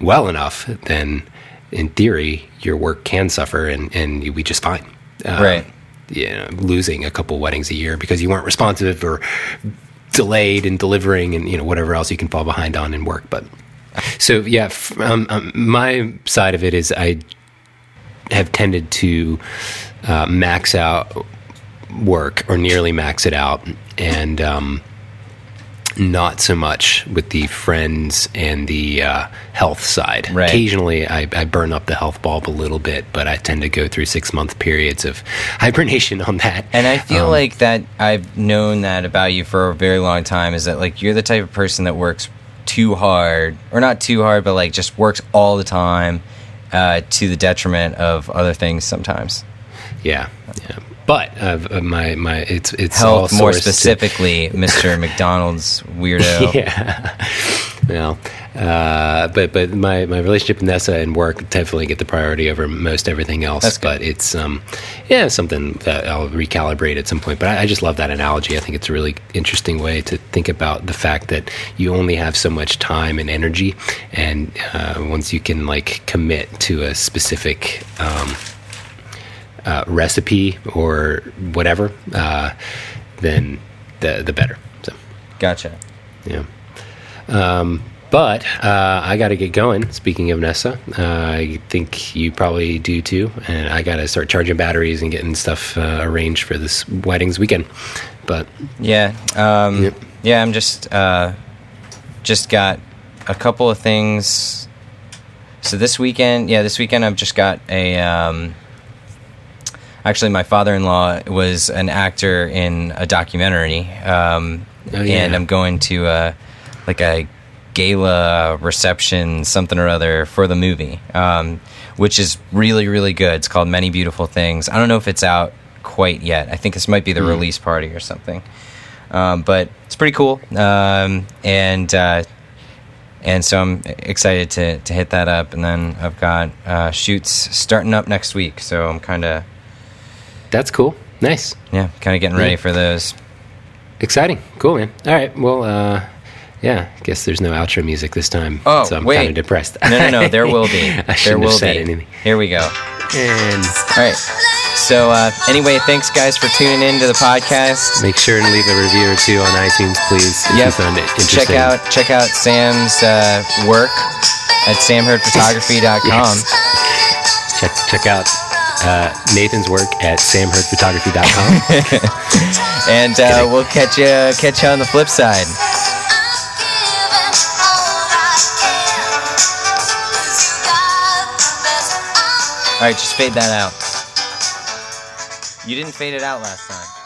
well enough, then in theory, your work can suffer and, and you'll be just fine. Uh, right. You know, losing a couple weddings a year because you weren't responsive or delayed in delivering and, you know, whatever else you can fall behind on in work. But so, yeah, f- um, um, my side of it is I have tended to uh, max out work or nearly max it out, and um, not so much with the friends and the uh, health side. Right. Occasionally, I, I burn up the health bulb a little bit, but I tend to go through six-month periods of hibernation on that. And I feel um, like that I've known that about you for a very long time, is that, like, you're the type of person that works too hard, or not too hard, but like just works all the time uh, to the detriment of other things sometimes. Yeah, yeah. But uh, my my it's it's health, all more specifically, to... Mister McDonald's weirdo. Yeah, well, uh, but but my, my relationship with Nessa and work definitely get the priority over most everything else. That's good. But it's um yeah something that I'll recalibrate at some point. But I, I just love that analogy. I think it's a really interesting way to think about the fact that you only have so much time and energy, and uh, once you can like commit to a specific. Um, Uh, recipe or whatever, uh, then the the better. So, gotcha. Yeah. Um, but uh, I got to get going. Speaking of Nessa, uh, I think you probably do too. And I got to start charging batteries and getting stuff uh, arranged for this weddings weekend. But yeah, um, yeah. yeah, I'm just uh, just got a couple of things. So this weekend, yeah, this weekend I've just got a. Um, Actually, my father-in-law was an actor in a documentary, um, oh, yeah. and I'm going to uh, like a gala reception, something or other, for the movie, um, which is really, really good. It's called Many Beautiful Things. I don't know if it's out quite yet. I think this might be the mm. release party or something, um, but it's pretty cool, um, and uh, and so I'm excited to to hit that up. And then I've got uh, shoots starting up next week, so I'm kind of. That's cool. Nice. Yeah, kind of getting ready yeah. for those. Exciting. Cool, man. All right. Well, uh, yeah, I guess there's no outro music this time. Oh, so I'm kind of depressed. No, no, no. There will be. I there will have said be. Anything. Here we go. And all right. So uh, anyway, thanks, guys, for tuning in to the podcast. Make sure to leave a review or two on iTunes, please, if yep. you found it interesting. Check out, check out Sam's uh, work at sam hurd photography dot com. yes. Check, check out. Uh, Nathan's work at sam hurd photography dot com. And uh, we'll catch you catch you on the flip side. Alright, just fade that out. You didn't fade it out last time.